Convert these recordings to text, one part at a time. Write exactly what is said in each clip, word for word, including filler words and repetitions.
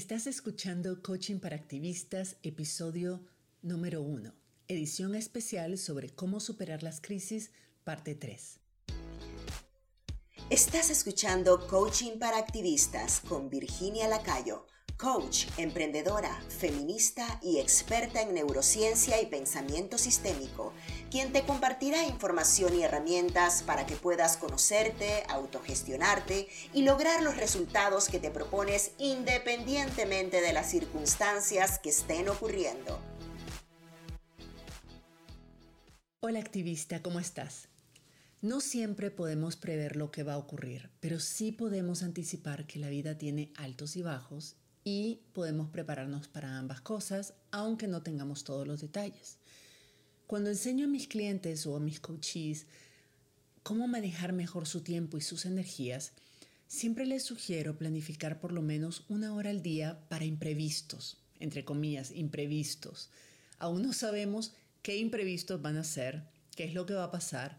Estás escuchando Coaching para Activistas, episodio número uno, edición especial sobre cómo superar las crisis, parte tres. Estás escuchando Coaching para Activistas con Virginia Lacayo, coach, emprendedora, feminista y experta en neurociencia y pensamiento sistémico, quien te compartirá información y herramientas para que puedas conocerte, autogestionarte y lograr los resultados que te propones independientemente de las circunstancias que estén ocurriendo. Hola activista, ¿cómo estás? No siempre podemos prever lo que va a ocurrir, pero sí podemos anticipar que la vida tiene altos y bajos y podemos prepararnos para ambas cosas, aunque no tengamos todos los detalles. Cuando enseño a mis clientes o a mis coaches cómo manejar mejor su tiempo y sus energías, siempre les sugiero planificar por lo menos una hora al día para imprevistos, entre comillas, imprevistos. Aún no sabemos qué imprevistos van a ser, qué es lo que va a pasar,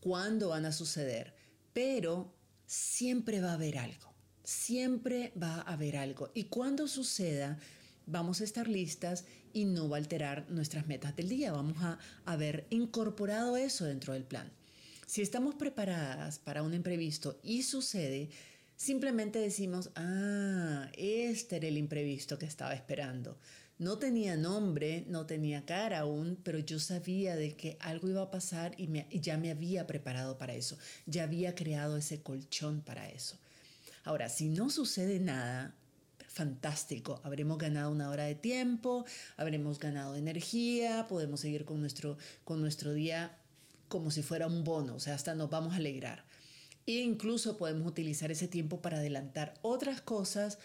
cuándo van a suceder, pero siempre va a haber algo. Siempre va a haber algo y cuando suceda vamos a estar listas y no va a alterar nuestras metas del día. Vamos a haber incorporado eso dentro del plan. Si estamos preparadas para un imprevisto y sucede, simplemente decimos, ah, este era el imprevisto que estaba esperando. No tenía nombre, no tenía cara aún, pero yo sabía de que algo iba a pasar y, me, y ya me había preparado para eso. Ya había creado ese colchón para eso. Ahora, si no sucede nada, fantástico, habremos ganado una hora de tiempo, habremos ganado energía, podemos seguir con nuestro, con nuestro día como si fuera un bono, o sea, hasta nos vamos a alegrar. E incluso podemos utilizar ese tiempo para adelantar otras cosas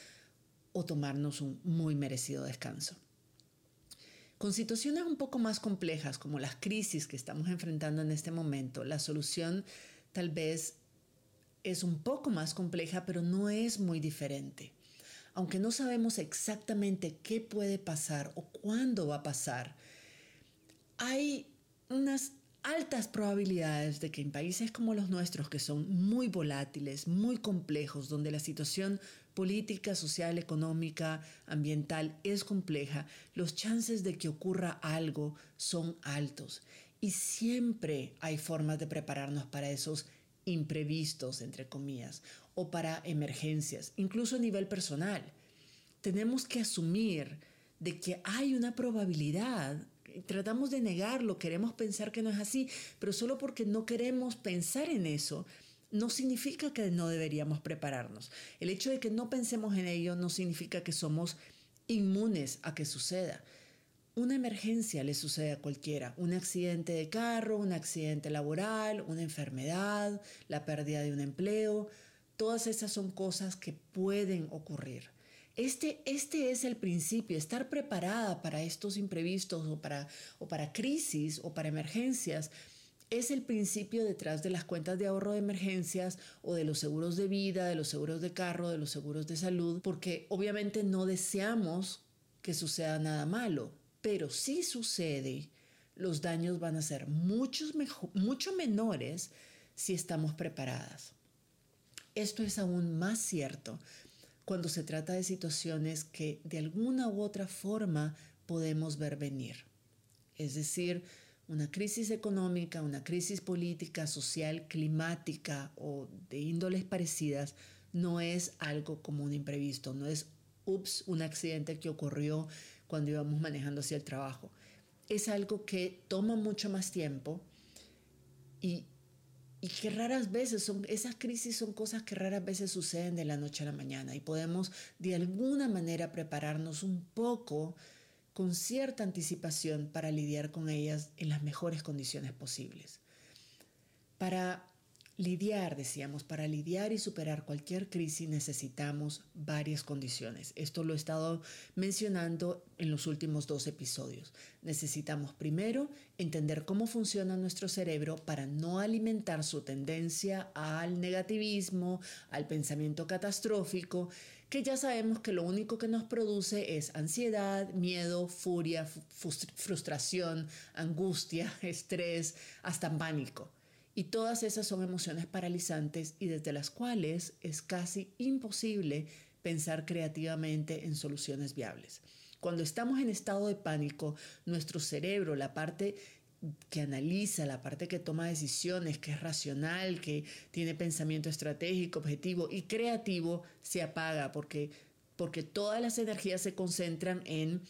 o tomarnos un muy merecido descanso. Con situaciones un poco más complejas, como las crisis que estamos enfrentando en este momento, la solución tal vez es un poco más compleja, pero no es muy diferente. Aunque no sabemos exactamente qué puede pasar o cuándo va a pasar, hay unas altas probabilidades de que en países como los nuestros, que son muy volátiles, muy complejos, donde la situación política, social, económica, ambiental es compleja, los chances de que ocurra algo son altos. Y siempre hay formas de prepararnos para esos imprevistos, entre comillas, o para emergencias, incluso a nivel personal. Tenemos que asumir de que hay una probabilidad, tratamos de negarlo, queremos pensar que no es así, pero solo porque no queremos pensar en eso, no significa que no deberíamos prepararnos. El hecho de que no pensemos en ello no significa que somos inmunes a que suceda. Una emergencia le sucede a cualquiera, un accidente de carro, un accidente laboral, una enfermedad, la pérdida de un empleo, todas esas son cosas que pueden ocurrir. Este, este es el principio, estar preparada para estos imprevistos o para, o para crisis o para emergencias es el principio detrás de las cuentas de ahorro de emergencias o de los seguros de vida, de los seguros de carro, de los seguros de salud, porque obviamente no deseamos que suceda nada malo. Pero si sucede, los daños van a ser muchos mejo- mucho menores si estamos preparadas. Esto es aún más cierto cuando se trata de situaciones que de alguna u otra forma podemos ver venir. Es decir, una crisis económica, una crisis política, social, climática o de índoles parecidas no es algo como un imprevisto, no es ups, un accidente que ocurrió cuando íbamos manejando hacia el trabajo. Es algo que toma mucho más tiempo y, y que raras veces son, esas crisis son cosas que raras veces suceden de la noche a la mañana y podemos de alguna manera prepararnos un poco con cierta anticipación para lidiar con ellas en las mejores condiciones posibles. Para lidiar, decíamos, para lidiar y superar cualquier crisis necesitamos varias condiciones. Esto lo he estado mencionando en los últimos dos episodios. Necesitamos primero entender cómo funciona nuestro cerebro para no alimentar su tendencia al negativismo, al pensamiento catastrófico, que ya sabemos que lo único que nos produce es ansiedad, miedo, furia, frustración, angustia, estrés, hasta pánico. Y todas esas son emociones paralizantes y desde las cuales es casi imposible pensar creativamente en soluciones viables. Cuando estamos en estado de pánico, nuestro cerebro, la parte que analiza, la parte que toma decisiones, que es racional, que tiene pensamiento estratégico, objetivo y creativo, se apaga porque, porque todas las energías se concentran en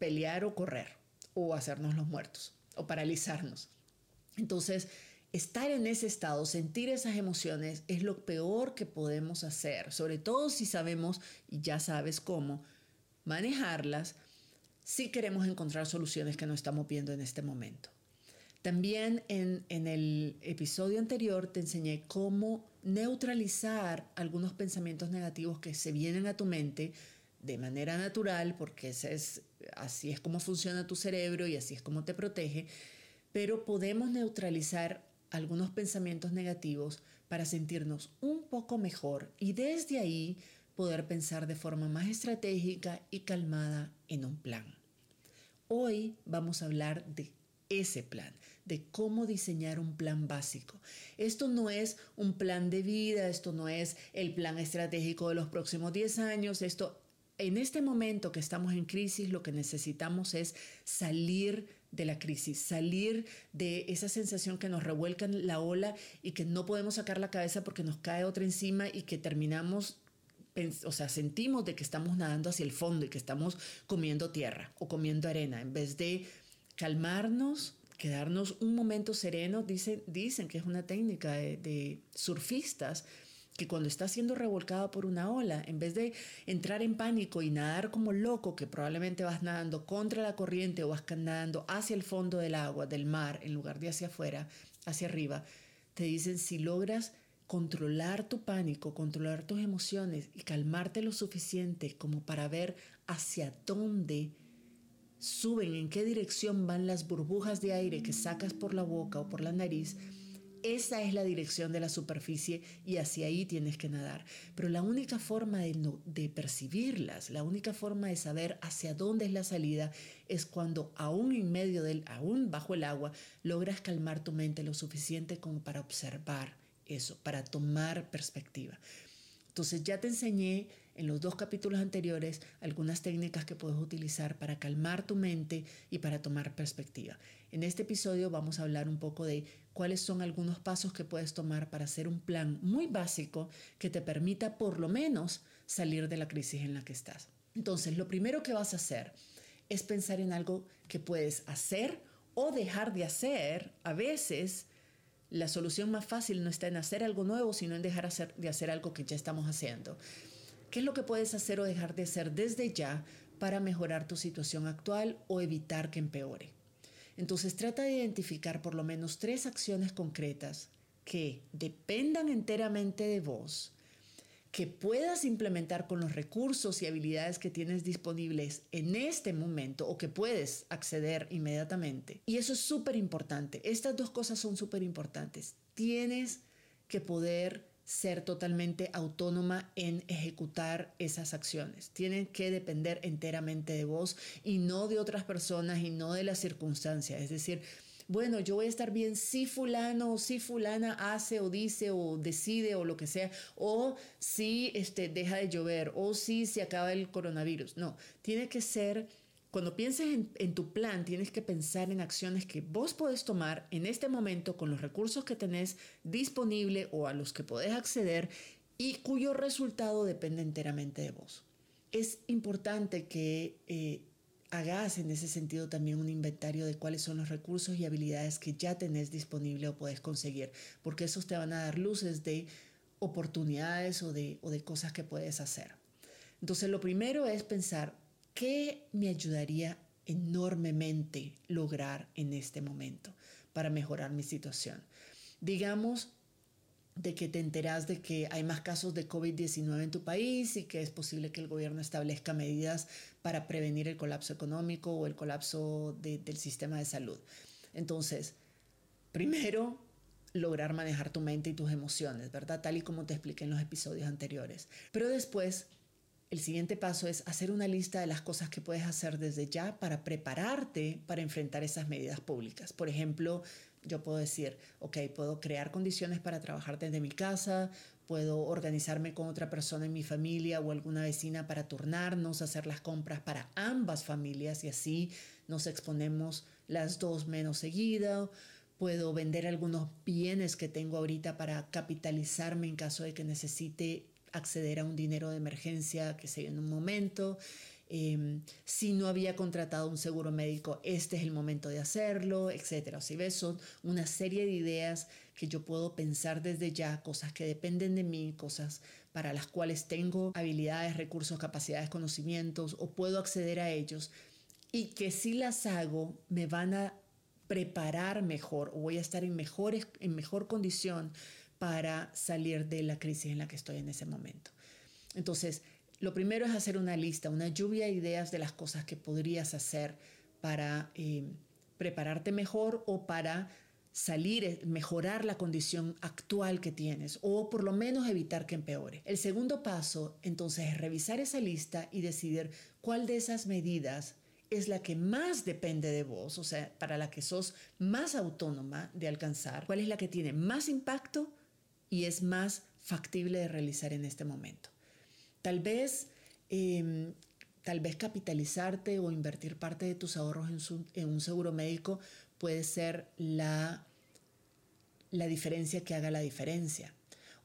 pelear o correr o hacernos los muertos o paralizarnos. Entonces, estar en ese estado, sentir esas emociones es lo peor que podemos hacer, sobre todo si sabemos, y ya sabes cómo, manejarlas, si queremos encontrar soluciones que no estamos viendo en este momento. También en, en el episodio anterior te enseñé cómo neutralizar algunos pensamientos negativos que se vienen a tu mente de manera natural, porque ese es, así es como funciona tu cerebro y así es como te protege, pero podemos neutralizar algunos pensamientos negativos para sentirnos un poco mejor y desde ahí poder pensar de forma más estratégica y calmada en un plan. Hoy vamos a hablar de ese plan, de cómo diseñar un plan básico. Esto no es un plan de vida, esto no es el plan estratégico de los próximos diez años. Esto, en este momento que estamos en crisis, lo que necesitamos es salir de la crisis, salir de esa sensación que nos revuelca en la ola y que no podemos sacar la cabeza porque nos cae otra encima y que terminamos, o sea, sentimos de que estamos nadando hacia el fondo y que estamos comiendo tierra o comiendo arena. En vez de calmarnos, quedarnos un momento sereno, dicen, dicen que es una técnica de, de surfistas, que cuando está siendo revolcada por una ola, en vez de entrar en pánico y nadar como loco, que probablemente vas nadando contra la corriente o vas nadando hacia el fondo del agua, del mar, en lugar de hacia afuera, hacia arriba, te dicen si logras controlar tu pánico, controlar tus emociones y calmarte lo suficiente como para ver hacia dónde suben, en qué dirección van las burbujas de aire que sacas por la boca o por la nariz, esa es la dirección de la superficie y hacia ahí tienes que nadar. Pero la única forma de, no, de percibirlas, la única forma de saber hacia dónde es la salida es cuando aún en medio del, aún bajo el agua, logras calmar tu mente lo suficiente como para observar eso, para tomar perspectiva. Entonces ya te enseñé en los dos capítulos anteriores algunas técnicas que puedes utilizar para calmar tu mente y para tomar perspectiva. En este episodio vamos a hablar un poco de cuáles son algunos pasos que puedes tomar para hacer un plan muy básico que te permita por lo menos salir de la crisis en la que estás. Entonces, lo primero que vas a hacer es pensar en algo que puedes hacer o dejar de hacer. A veces la solución más fácil no está en hacer algo nuevo, sino en dejar hacer, de hacer algo que ya estamos haciendo. ¿Qué es lo que puedes hacer o dejar de hacer desde ya para mejorar tu situación actual o evitar que empeore? Entonces trata de identificar por lo menos tres acciones concretas que dependan enteramente de vos, que puedas implementar con los recursos y habilidades que tienes disponibles en este momento o que puedes acceder inmediatamente. Y eso es súper importante. Estas dos cosas son súper importantes. Tienes que poder ser totalmente autónoma en ejecutar esas acciones. Tienen que depender enteramente de vos y no de otras personas y no de las circunstancias. Es decir, bueno, yo voy a estar bien si fulano o si fulana hace o dice o decide o lo que sea, o si este, deja de llover, o si se acaba el coronavirus. No, tiene que ser, cuando pienses en, en tu plan, tienes que pensar en acciones que vos podés tomar en este momento con los recursos que tenés disponible o a los que podés acceder y cuyo resultado depende enteramente de vos. Es importante que Eh, Hagas en ese sentido también un inventario de cuáles son los recursos y habilidades que ya tenés disponible o podés conseguir, porque esos te van a dar luces de oportunidades o de, o de cosas que puedes hacer. Entonces, lo primero es pensar qué me ayudaría enormemente lograr en este momento para mejorar mi situación. Digamos de que te enterás de que hay más casos de covid diecinueve en tu país y que es posible que el gobierno establezca medidas para prevenir el colapso económico o el colapso de, del sistema de salud. Entonces, primero, lograr manejar tu mente y tus emociones, ¿verdad? Tal y como te expliqué en los episodios anteriores. Pero después, el siguiente paso es hacer una lista de las cosas que puedes hacer desde ya para prepararte para enfrentar esas medidas públicas. Por ejemplo, yo puedo decir, ok, puedo crear condiciones para trabajar desde mi casa, puedo organizarme con otra persona en mi familia o alguna vecina para turnarnos, hacer las compras para ambas familias y así nos exponemos las dos menos seguido. Puedo vender algunos bienes que tengo ahorita para capitalizarme en caso de que necesite acceder a un dinero de emergencia que se en un momento. Eh, si no había contratado un seguro médico, este es el momento de hacerlo, etcétera. Si ves, son una serie de ideas que yo puedo pensar desde ya, cosas que dependen de mí, cosas para las cuales tengo habilidades, recursos, capacidades, conocimientos o puedo acceder a ellos y que si las hago me van a preparar mejor o voy a estar en, mejores, en mejor condición para salir de la crisis en la que estoy en ese momento. Entonces, lo primero es hacer una lista, una lluvia de ideas de las cosas que podrías hacer para eh, prepararte mejor o para salir, mejorar la condición actual que tienes o por lo menos evitar que empeore. El segundo paso, entonces, es revisar esa lista y decidir cuál de esas medidas es la que más depende de vos, o sea, para la que sos más autónoma de alcanzar, cuál es la que tiene más impacto y es más factible de realizar en este momento. Tal vez, eh, tal vez capitalizarte o invertir parte de tus ahorros en, su, en un seguro médico puede ser la, la diferencia que haga la diferencia.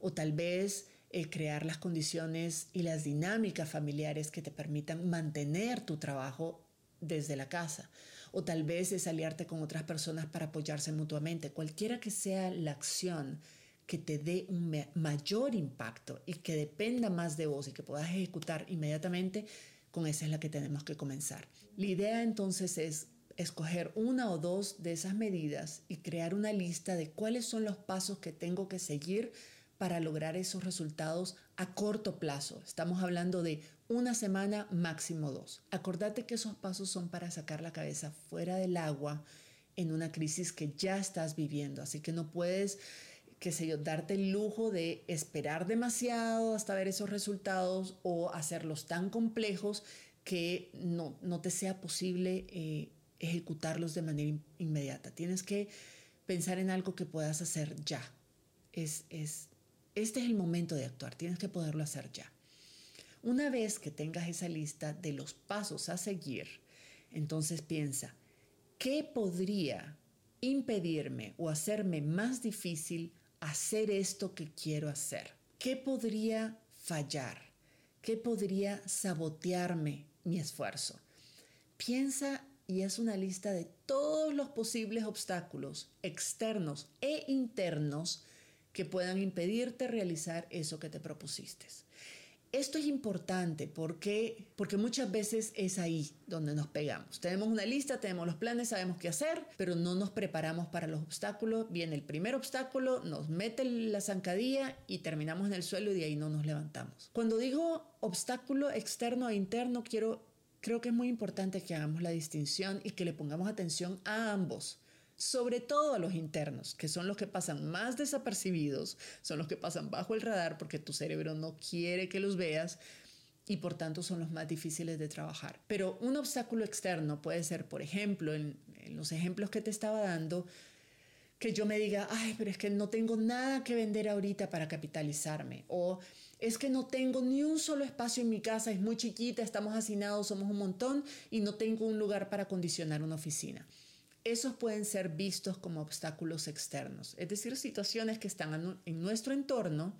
O tal vez eh, crear las condiciones y las dinámicas familiares que te permitan mantener tu trabajo desde la casa, o tal vez es aliarte con otras personas para apoyarse mutuamente. Cualquiera que sea la acción que te dé un ma- mayor impacto y que dependa más de vos y que puedas ejecutar inmediatamente, con esa es la que tenemos que comenzar. La idea entonces es escoger una o dos de esas medidas y crear una lista de cuáles son los pasos que tengo que seguir para lograr esos resultados a corto plazo. Estamos hablando de una semana, máximo dos. Acordate que esos pasos son para sacar la cabeza fuera del agua en una crisis que ya estás viviendo. Así que no puedes, qué sé yo, darte el lujo de esperar demasiado hasta ver esos resultados o hacerlos tan complejos que no, no te sea posible eh, ejecutarlos de manera inmediata. Tienes que pensar en algo que puedas hacer ya. Es... es Este es el momento de actuar, tienes que poderlo hacer ya. Una vez que tengas esa lista de los pasos a seguir, entonces piensa, ¿qué podría impedirme o hacerme más difícil hacer esto que quiero hacer? ¿Qué podría fallar? ¿Qué podría sabotearme mi esfuerzo? Piensa y haz una lista de todos los posibles obstáculos externos e internos que puedan impedirte realizar eso que te propusiste. Esto es importante porque, porque muchas veces es ahí donde nos pegamos. Tenemos una lista, tenemos los planes, sabemos qué hacer, pero no nos preparamos para los obstáculos. Viene el primer obstáculo, nos mete la zancadilla y terminamos en el suelo y de ahí no nos levantamos. Cuando digo obstáculo externo e interno, quiero, creo que es muy importante que hagamos la distinción y que le pongamos atención a ambos. Sobre todo a los internos, que son los que pasan más desapercibidos, son los que pasan bajo el radar porque tu cerebro no quiere que los veas y por tanto son los más difíciles de trabajar. Pero un obstáculo externo puede ser, por ejemplo, en, en los ejemplos que te estaba dando, que yo me diga, ay, pero es que no tengo nada que vender ahorita para capitalizarme, o es que no tengo ni un solo espacio en mi casa, es muy chiquita, estamos hacinados, somos un montón y no tengo un lugar para acondicionar una oficina. Esos pueden ser vistos como obstáculos externos, es decir, situaciones que están en nuestro entorno,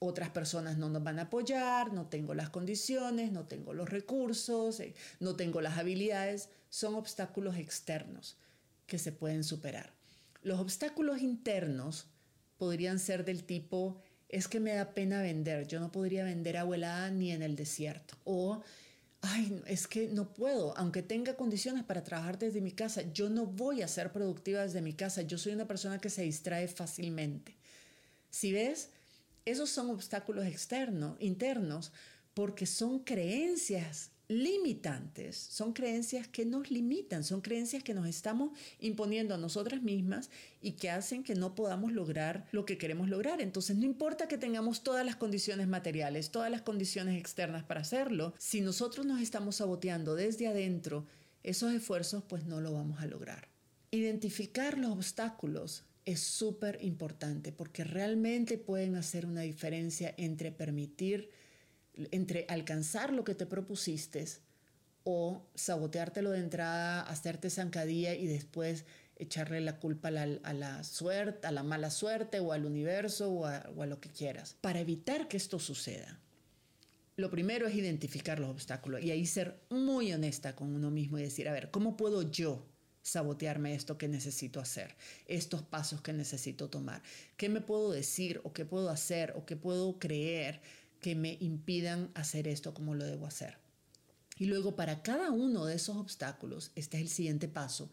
otras personas no nos van a apoyar, no tengo las condiciones, no tengo los recursos, no tengo las habilidades, son obstáculos externos que se pueden superar. Los obstáculos internos podrían ser del tipo, es que me da pena vender, yo no podría vender agua helada ni en el desierto, o ay, es que no puedo, aunque tenga condiciones para trabajar desde mi casa, yo no voy a ser productiva desde mi casa, yo soy una persona que se distrae fácilmente. Si ves, esos son obstáculos externos, internos, porque son creencias limitantes, son creencias que nos limitan, son creencias que nos estamos imponiendo a nosotras mismas y que hacen que no podamos lograr lo que queremos lograr. Entonces no importa que tengamos todas las condiciones materiales, todas las condiciones externas para hacerlo, si nosotros nos estamos saboteando desde adentro esos esfuerzos, pues no lo vamos a lograr. Identificar los obstáculos es súper importante porque realmente pueden hacer una diferencia entre permitir, entre alcanzar lo que te propusiste o saboteártelo de entrada, hacerte zancadilla y después echarle la culpa a la, a la suerte, a la mala suerte o al universo o a, o a lo que quieras. Para evitar que esto suceda, lo primero es identificar los obstáculos y ahí ser muy honesta con uno mismo y decir, a ver, ¿cómo puedo yo sabotearme esto que necesito hacer? Estos pasos que necesito tomar. ¿Qué me puedo decir o qué puedo hacer o qué puedo creer que me impidan hacer esto como lo debo hacer? Y luego para cada uno de esos obstáculos, este es el siguiente paso.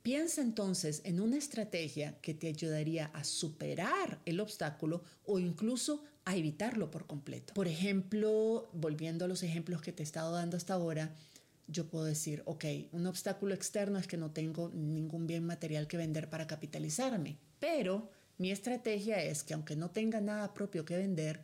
Piensa entonces en una estrategia que te ayudaría a superar el obstáculo o incluso a evitarlo por completo. Por ejemplo, volviendo a los ejemplos que te he estado dando hasta ahora, yo puedo decir, ok, un obstáculo externo es que no tengo ningún bien material que vender para capitalizarme, pero mi estrategia es que aunque no tenga nada propio que vender,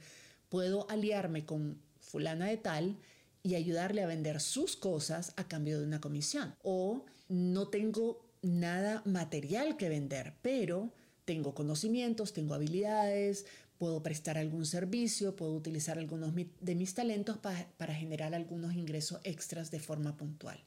puedo aliarme con fulana de tal y ayudarle a vender sus cosas a cambio de una comisión. O no tengo nada material que vender, pero tengo conocimientos, tengo habilidades, puedo prestar algún servicio, puedo utilizar algunos de mis talentos pa- para generar algunos ingresos extras de forma puntual.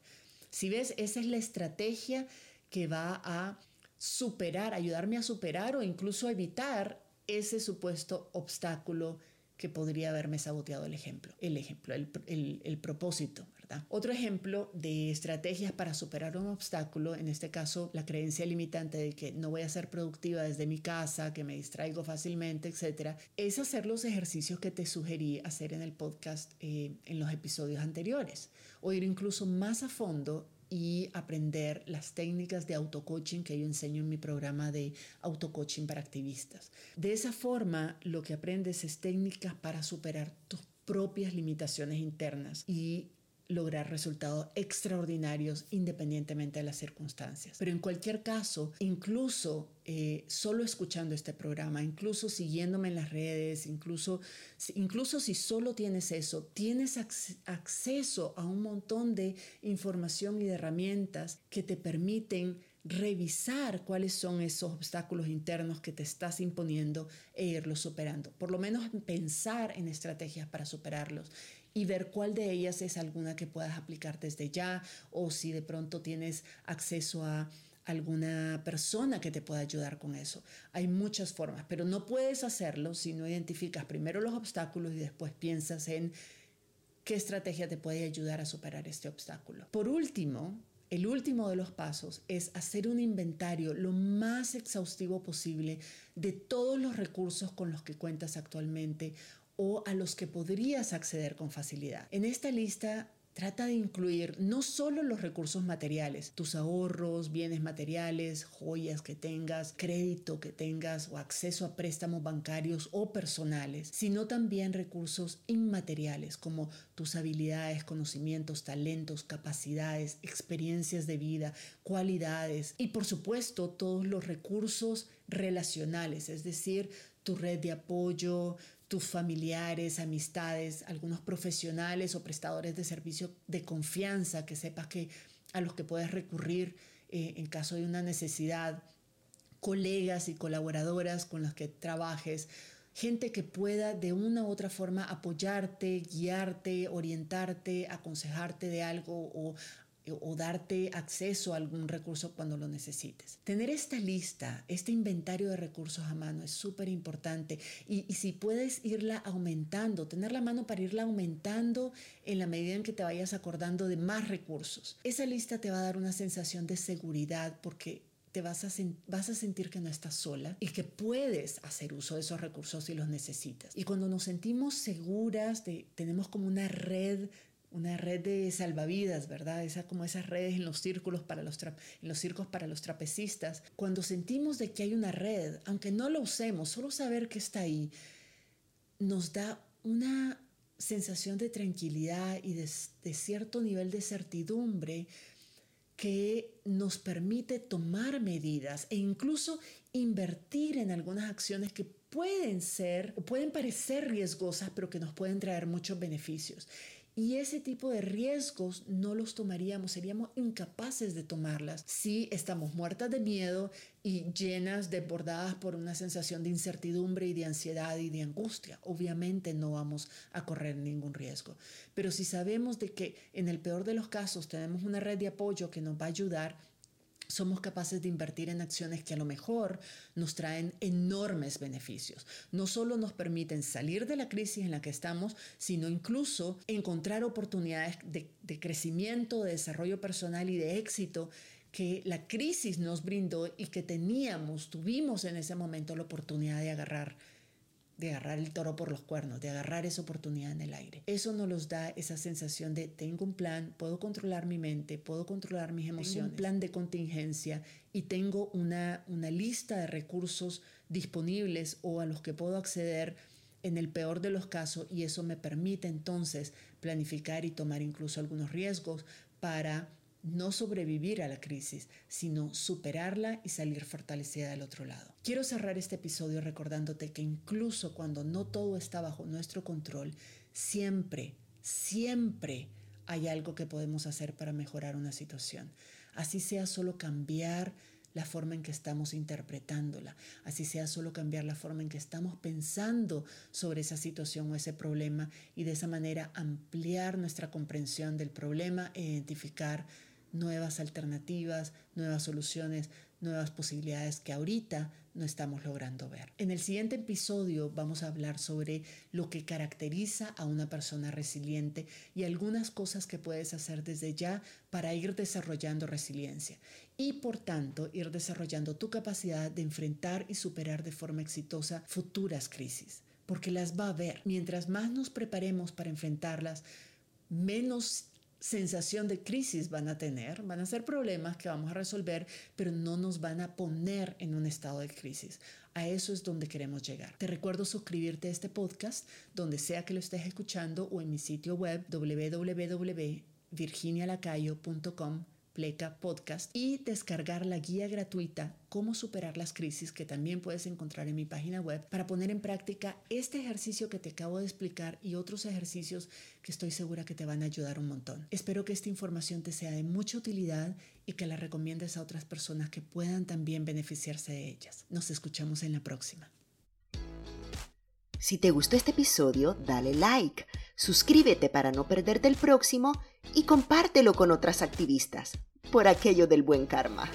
Si ves, esa es la estrategia que va a superar, ayudarme a superar o incluso evitar ese supuesto obstáculo que podría haberme saboteado el ejemplo, el ejemplo, el, el, el propósito, ¿verdad? Otro ejemplo de estrategias para superar un obstáculo, en este caso la creencia limitante de que no voy a ser productiva desde mi casa, que me distraigo fácilmente, etcétera, es hacer los ejercicios que te sugerí hacer en el podcast eh, en los episodios anteriores, o ir incluso más a fondo y aprender las técnicas de autocoaching que yo enseño en mi programa de autocoaching para activistas. De esa forma, lo que aprendes es técnicas para superar tus propias limitaciones internas y lograr resultados extraordinarios independientemente de las circunstancias. Pero en cualquier caso, incluso eh, solo escuchando este programa, incluso siguiéndome en las redes, incluso, incluso si solo tienes eso, tienes ac- acceso a un montón de información y de herramientas que te permiten revisar cuáles son esos obstáculos internos que te estás imponiendo e irlos superando. Por lo menos pensar en estrategias para superarlos y ver cuál de ellas es alguna que puedas aplicar desde ya o si de pronto tienes acceso a alguna persona que te pueda ayudar con eso. Hay muchas formas, pero no puedes hacerlo si no identificas primero los obstáculos y después piensas en qué estrategia te puede ayudar a superar este obstáculo. Por último, el último de los pasos es hacer un inventario lo más exhaustivo posible de todos los recursos con los que cuentas actualmente o a los que podrías acceder con facilidad. En esta lista trata de incluir no solo los recursos materiales, tus ahorros, bienes materiales, joyas que tengas, crédito que tengas o acceso a préstamos bancarios o personales, sino también recursos inmateriales como tus habilidades, conocimientos, talentos, capacidades, experiencias de vida, cualidades y por supuesto todos los recursos relacionales, es decir, tu red de apoyo, tus familiares, amistades, algunos profesionales o prestadores de servicio de confianza que sepas que a los que puedes recurrir eh, en caso de una necesidad, colegas y colaboradoras con las que trabajes, gente que pueda de una u otra forma apoyarte, guiarte, orientarte, aconsejarte de algo o, o darte acceso a algún recurso cuando lo necesites. Tener esta lista, este inventario de recursos a mano es súper importante y, y si puedes irla aumentando, tenerla a mano para irla aumentando en la medida en que te vayas acordando de más recursos. Esa lista te va a dar una sensación de seguridad porque te vas a, sen- vas a sentir que no estás sola y que puedes hacer uso de esos recursos si los necesitas. Y cuando nos sentimos seguras, de, tenemos como una red Una red de salvavidas, ¿verdad? Esa, como esas redes en los, círculos para los tra- en los circos para los trapecistas. Cuando sentimos de que hay una red, aunque no la usemos, solo saber que está ahí, nos da una sensación de tranquilidad y de, de cierto nivel de certidumbre que nos permite tomar medidas e incluso invertir en algunas acciones que pueden ser, pueden parecer riesgosas, pero que nos pueden traer muchos beneficios. Y ese tipo de riesgos no los tomaríamos, seríamos incapaces de tomarlas si estamos muertas de miedo y llenas, desbordadas por una sensación de incertidumbre y de ansiedad y de angustia. Obviamente no vamos a correr ningún riesgo. Pero si sabemos de que en el peor de los casos tenemos una red de apoyo que nos va a ayudar, somos capaces de invertir en acciones que a lo mejor nos traen enormes beneficios. No solo nos permiten salir de la crisis en la que estamos, sino incluso encontrar oportunidades de, de crecimiento, de desarrollo personal y de éxito que la crisis nos brindó y que teníamos, tuvimos en ese momento la oportunidad de agarrar. de agarrar el toro por los cuernos, de agarrar esa oportunidad en el aire. Eso nos los da esa sensación de tengo un plan, puedo controlar mi mente, puedo controlar mis emociones, tengo un plan de contingencia y tengo una, una lista de recursos disponibles o a los que puedo acceder en el peor de los casos, y eso me permite entonces planificar y tomar incluso algunos riesgos para no sobrevivir a la crisis, sino superarla y salir fortalecida del otro lado. Quiero cerrar este episodio recordándote que incluso cuando no todo está bajo nuestro control, siempre, siempre hay algo que podemos hacer para mejorar una situación. Así sea solo cambiar la forma en que estamos interpretándola, así sea solo cambiar la forma en que estamos pensando sobre esa situación o ese problema, y de esa manera ampliar nuestra comprensión del problema e identificar nuevas alternativas, nuevas soluciones, nuevas posibilidades que ahorita no estamos logrando ver. En el siguiente episodio vamos a hablar sobre lo que caracteriza a una persona resiliente y algunas cosas que puedes hacer desde ya para ir desarrollando resiliencia y, por tanto, ir desarrollando tu capacidad de enfrentar y superar de forma exitosa futuras crisis, porque las va a haber. Mientras más nos preparemos para enfrentarlas, menos sensación de crisis van a tener, van a ser problemas que vamos a resolver, pero no nos van a poner en un estado de crisis. A eso es donde queremos llegar. Te recuerdo suscribirte a este podcast, donde sea que lo estés escuchando, o en mi sitio web doble u doble u doble u punto virginia lacayo punto com. Pleca Podcast, y descargar la guía gratuita Cómo superar las crisis, que también puedes encontrar en mi página web, para poner en práctica este ejercicio que te acabo de explicar y otros ejercicios que estoy segura que te van a ayudar un montón. Espero que esta información te sea de mucha utilidad y que la recomiendes a otras personas que puedan también beneficiarse de ellas. Nos escuchamos en la próxima. Si te gustó este episodio, dale like, suscríbete para no perderte el próximo y compártelo con otras activistas, por aquello del buen karma.